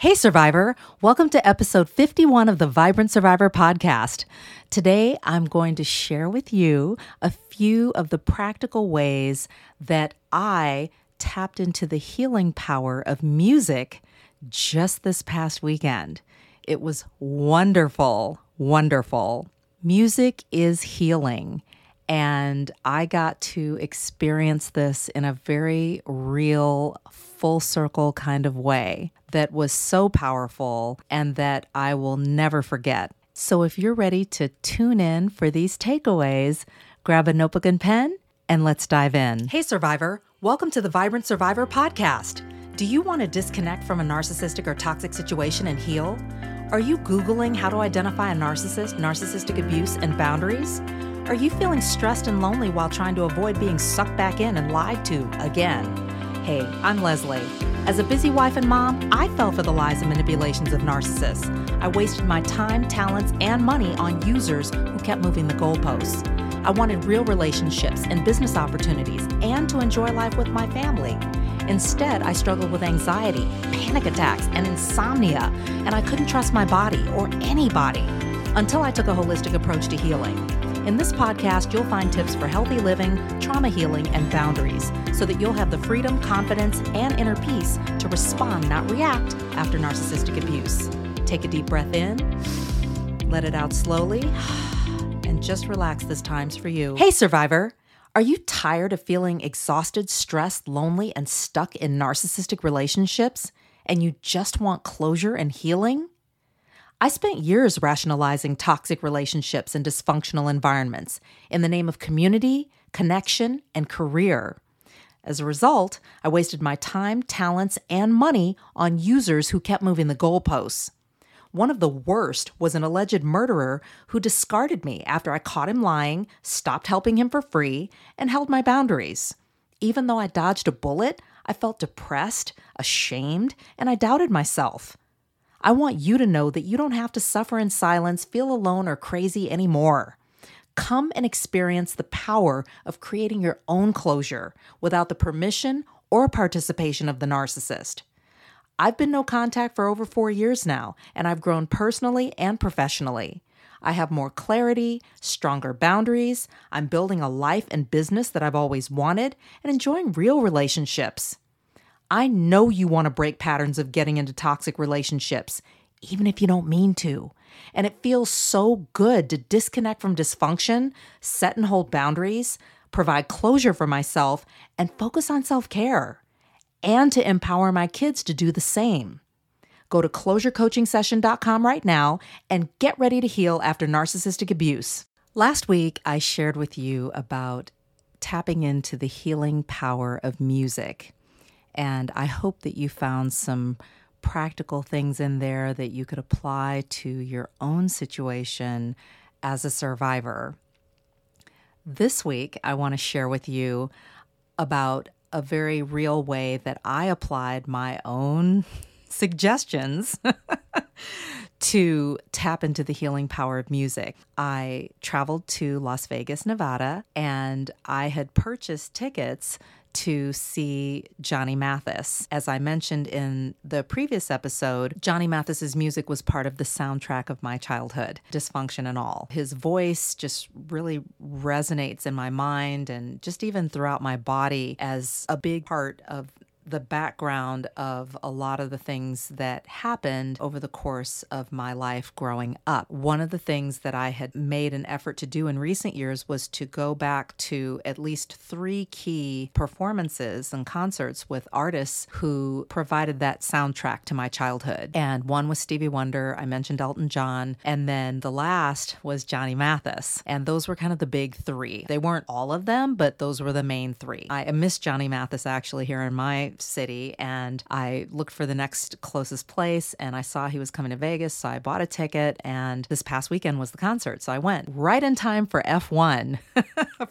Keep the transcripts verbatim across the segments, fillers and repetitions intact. Hey Survivor, welcome to episode fifty-one of the Vibrant Survivor podcast. Today I'm going to share with you a few of the practical ways that I tapped into the healing power of music just this past weekend. It was wonderful, wonderful. Music is healing, and I got to experience this in a very real, full circle kind of way that was so powerful and that I will never forget. So if you're ready to tune in for these takeaways, grab a notebook and pen and let's dive in. Hey Survivor, welcome to the Vibrant Survivor podcast. Do you want to disconnect from a narcissistic or toxic situation and heal? Are you Googling how to identify a narcissist, narcissistic abuse, and boundaries? Are you feeling stressed and lonely while trying to avoid being sucked back in and lied to again? Hey, I'm Lesley. As a busy wife and mom, I fell for the lies and manipulations of narcissists. I wasted my time, talents, and money on users who kept moving the goalposts. I wanted real relationships and business opportunities and to enjoy life with my family. Instead, I struggled with anxiety, panic attacks, and insomnia, and I couldn't trust my body or anybody until I took a holistic approach to healing. In this podcast, you'll find tips for healthy living, trauma healing, and boundaries so that you'll have the freedom, confidence, and inner peace to respond, not react, after narcissistic abuse. Take a deep breath in, let it out slowly, and just relax. This time's for you. Hey, Survivor! Are you tired of feeling exhausted, stressed, lonely, and stuck in narcissistic relationships, and you just want closure and healing? I spent years rationalizing toxic relationships and dysfunctional environments in the name of community, connection, and career. As a result, I wasted my time, talents, and money on users who kept moving the goalposts. One of the worst was an alleged murderer who discarded me after I caught him lying, stopped helping him for free, and held my boundaries. Even though I dodged a bullet, I felt depressed, ashamed, and I doubted myself. I want you to know that you don't have to suffer in silence, feel alone, or crazy anymore. Come and experience the power of creating your own closure without the permission or participation of the narcissist. I've been no contact for over four years now, and I've grown personally and professionally. I have more clarity, stronger boundaries, I'm building a life and business that I've always wanted, and enjoying real relationships. I know you want to break patterns of getting into toxic relationships, even if you don't mean to. And it feels so good to disconnect from dysfunction, set and hold boundaries, provide closure for myself, and focus on self-care, and to empower my kids to do the same. Go to closure coaching session dot com right now and get ready to heal after narcissistic abuse. Last week, I shared with you about tapping into the healing power of music. And I hope that you found some practical things in there that you could apply to your own situation as a survivor. This week, I want to share with you about a very real way that I applied my own suggestions to tap into the healing power of music. I traveled to Las Vegas, Nevada, and I had purchased tickets to see Johnny Mathis. As I mentioned in the previous episode, Johnny Mathis's music was part of the soundtrack of my childhood, dysfunction and all. His voice just really resonates in my mind and just even throughout my body as a big part of the background of a lot of the things that happened over the course of my life growing up. One of the things that I had made an effort to do in recent years was to go back to at least three key performances and concerts with artists who provided that soundtrack to my childhood. And one was Stevie Wonder, I mentioned Elton John, and then the last was Johnny Mathis. And those were kind of the big three. They weren't all of them, but those were the main three. I miss Johnny Mathis actually here in my city, and I looked for the next closest place, and I saw he was coming to Vegas, so I bought a ticket, and this past weekend was the concert, so I went right in time for F one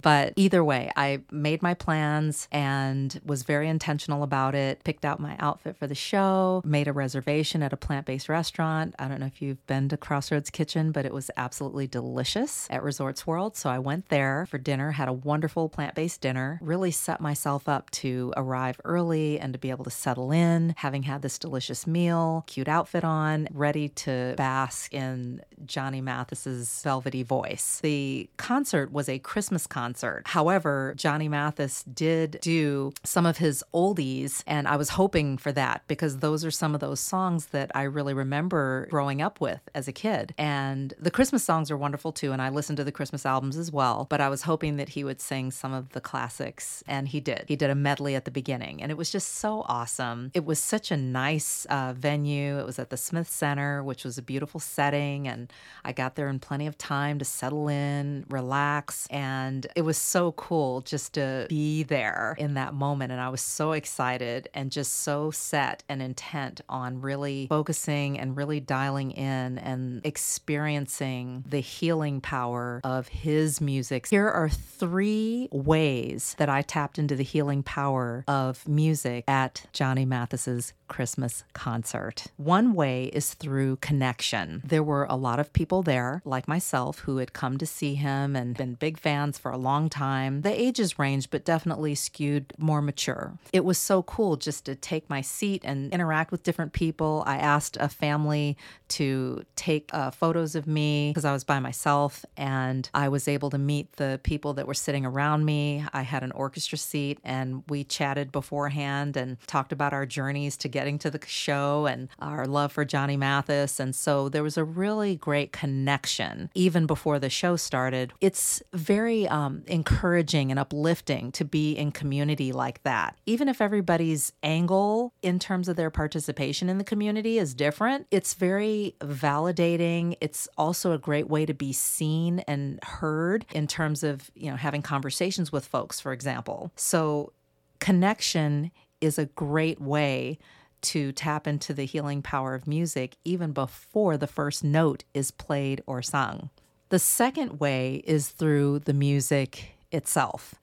But either way, I made my plans and was very intentional about it. Picked out my outfit for the show, made a reservation at a plant-based restaurant. I don't know if you've been to Crossroads Kitchen, but it was absolutely delicious at Resorts World. So I went there for dinner, had a wonderful plant-based dinner, really set myself up to arrive early and to be able to settle in, having had this delicious meal, cute outfit on, ready to bask in Johnny Mathis's velvety voice. The concert was a Christmas concert. However, Johnny Mathis did do some of his oldies, and I was hoping for that because those are some of those songs that I really remember growing up with as a kid. And the Christmas songs are wonderful too, and I listened to the Christmas albums as well, but I was hoping that he would sing some of the classics, and he did. He did a medley at the beginning, and it was just so awesome. It was such a nice uh, venue. It was at the Smith Center, which was a beautiful setting, and I got there in plenty of time to settle in, relax, and it was so cool just to be there in that moment, and I was so excited and just so set and intent on really focusing and really dialing in and experiencing the healing power of his music. Here are three ways that I tapped into the healing power of music at Johnny Mathis's Christmas concert. One way is through connection. There were a lot of people there, like myself, who had come to see him and been big fans for a long time. The ages ranged, but definitely skewed more mature. It was so cool just to take my seat and interact with different people. I asked a family to take uh, photos of me because I was by myself, and I was able to meet the people that were sitting around me. I had an orchestra seat, and we chatted beforehand and talked about our journeys to getting to the show and our love for Johnny Mathis. And so there was a really great connection even before the show started. It's very um, encouraging and uplifting to be in community like that. Even if everybody's angle in terms of their participation in the community is different, it's very validating. It's also a great way to be seen and heard in terms of, you know, having conversations with folks, for example. So connection is a great way to tap into the healing power of music even before the first note is played or sung. The second way is through the music itself.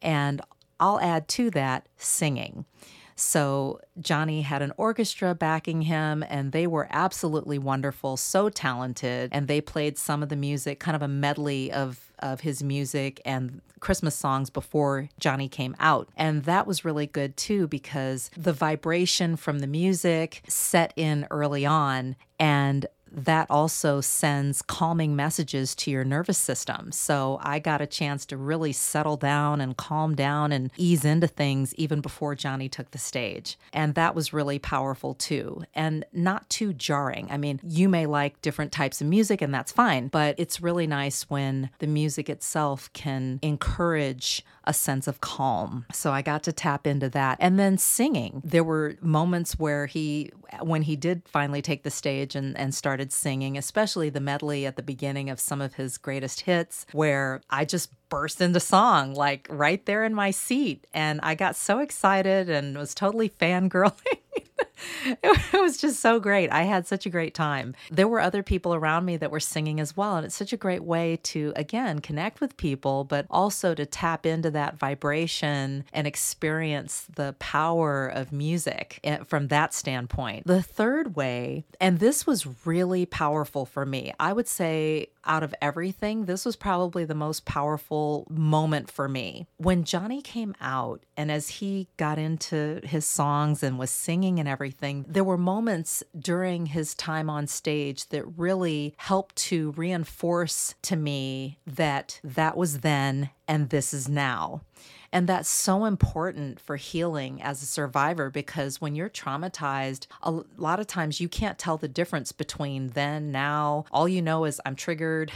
And I'll add to that singing. So Johnny had an orchestra backing him, and they were absolutely wonderful, so talented, and they played some of the music, kind of a medley of of his music and Christmas songs before Johnny came out. And that was really good too, because the vibration from the music set in early on, and that also sends calming messages to your nervous system. So I got a chance to really settle down and calm down and ease into things even before Johnny took the stage. And that was really powerful too, and not too jarring. I mean, you may like different types of music, and that's fine, but it's really nice when the music itself can encourage a sense of calm. So I got to tap into that. And then singing. There were moments where he, when he did finally take the stage and, and started singing, especially the medley at the beginning of some of his greatest hits, where I just burst into song, like right there in my seat. And I got so excited and was totally fangirling. It was just so great. I had such a great time. There were other people around me that were singing as well, and it's such a great way to, again, connect with people, but also to tap into that vibration and experience the power of music from that standpoint. The third way, and this was really powerful for me, I would say out of everything, this was probably the most powerful moment for me. When Johnny came out, and as he got into his songs and was singing and everything, Everything. There were moments during his time on stage that really helped to reinforce to me that that was then and this is now. And that's so important for healing as a survivor, because when you're traumatized, a lot of times you can't tell the difference between then, now. All you know is I'm triggered,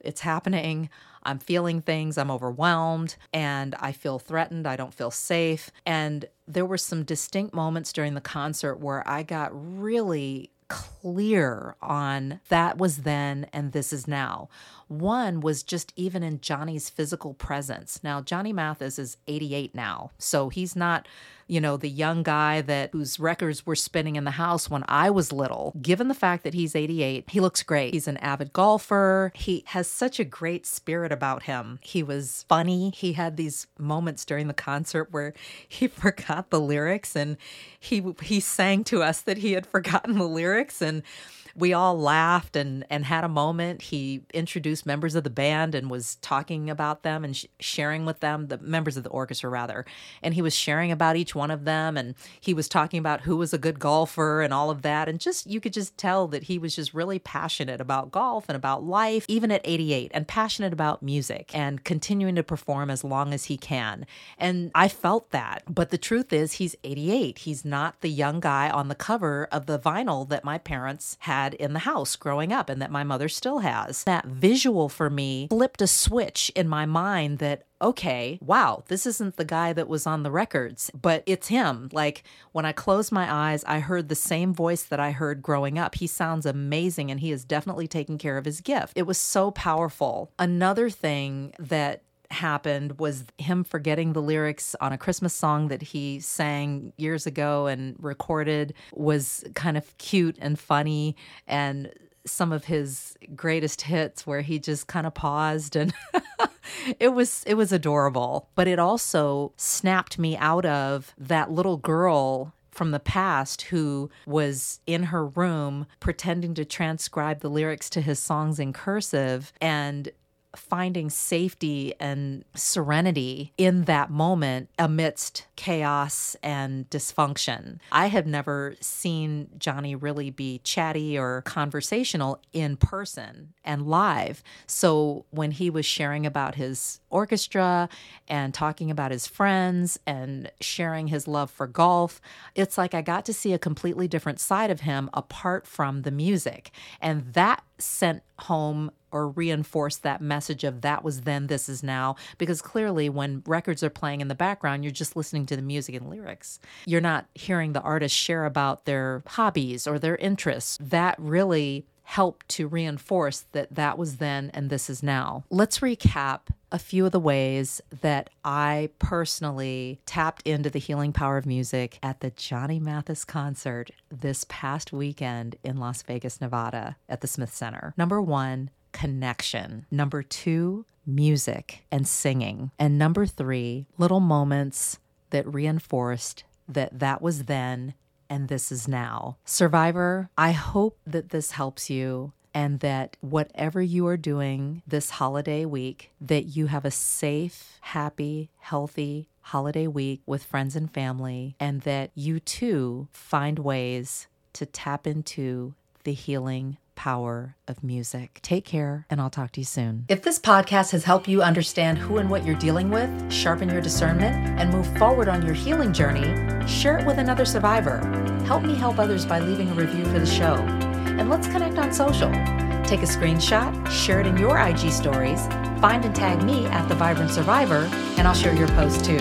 it's happening, I'm feeling things, I'm overwhelmed, and I feel threatened, I don't feel safe. And there were some distinct moments during the concert where I got really clear on that was then and this is now. One was just even in Johnny's physical presence. Now, Johnny Mathis is eighty-eight now, so he's not, you know, the young guy that whose records were spinning in the house when I was little. Given the fact that he's eighty-eight, he looks great. He's an avid golfer. He has such a great spirit about him. He was funny. He had these moments during the concert where he forgot the lyrics and he he sang to us that he had forgotten the lyrics, and we all laughed and, and had a moment. He introduced members of the band and was talking about them and sh- sharing with them, the members of the orchestra rather. And he was sharing about each one of them. And he was talking about who was a good golfer and all of that. And just, you could just tell that he was just really passionate about golf and about life, even at eighty-eight, and passionate about music and continuing to perform as long as he can. And I felt that. But the truth is, he's eighty-eight. He's not the young guy on the cover of the vinyl that my parents had in the house growing up and that my mother still has. That visual for me flipped a switch in my mind that, okay, wow, this isn't the guy that was on the records, but it's him. Like, when I closed my eyes, I heard the same voice that I heard growing up. He sounds amazing, and he is definitely taking care of his gift. It was so powerful. Another thing that happened was him forgetting the lyrics on a Christmas song that he sang years ago and recorded was kind of cute and funny, and some of his greatest hits where he just kind of paused and it was it was adorable. But it also snapped me out of that little girl from the past who was in her room pretending to transcribe the lyrics to his songs in cursive and finding safety and serenity in that moment amidst chaos and dysfunction. I have never seen Johnny really be chatty or conversational in person and live. So when he was sharing about his orchestra and talking about his friends and sharing his love for golf, it's like I got to see a completely different side of him apart from the music. And that sent home or reinforce that message of that was then, this is now. Because clearly when records are playing in the background, you're just listening to the music and lyrics. You're not hearing the artists share about their hobbies or their interests. That really helped to reinforce that that was then and this is now. Let's recap a few of the ways that I personally tapped into the healing power of music at the Johnny Mathis concert this past weekend in Las Vegas, Nevada at the Smith Center. Number one, connection. Number two, music and singing. And number three, little moments that reinforced that that was then and this is now. Survivor, I hope that this helps you and that whatever you are doing this holiday week, that you have a safe, happy, healthy holiday week with friends and family, and that you too find ways to tap into the healing power of music. Take care, and I'll talk to you soon. If this podcast has helped you understand who and what you're dealing with, sharpen your discernment, and move forward on your healing journey, share it with another survivor. Help me help others by leaving a review for the show. And let's connect on social. Take a screenshot, share it in your I G stories, find and tag me at The Vibrant Survivor, and I'll share your post too.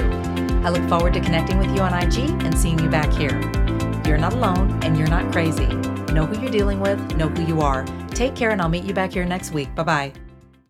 I look forward to connecting with you on I G and seeing you back here. You're not alone, and you're not crazy. Know who you're dealing with, know who you are. Take care, and I'll meet you back here next week. Bye-bye.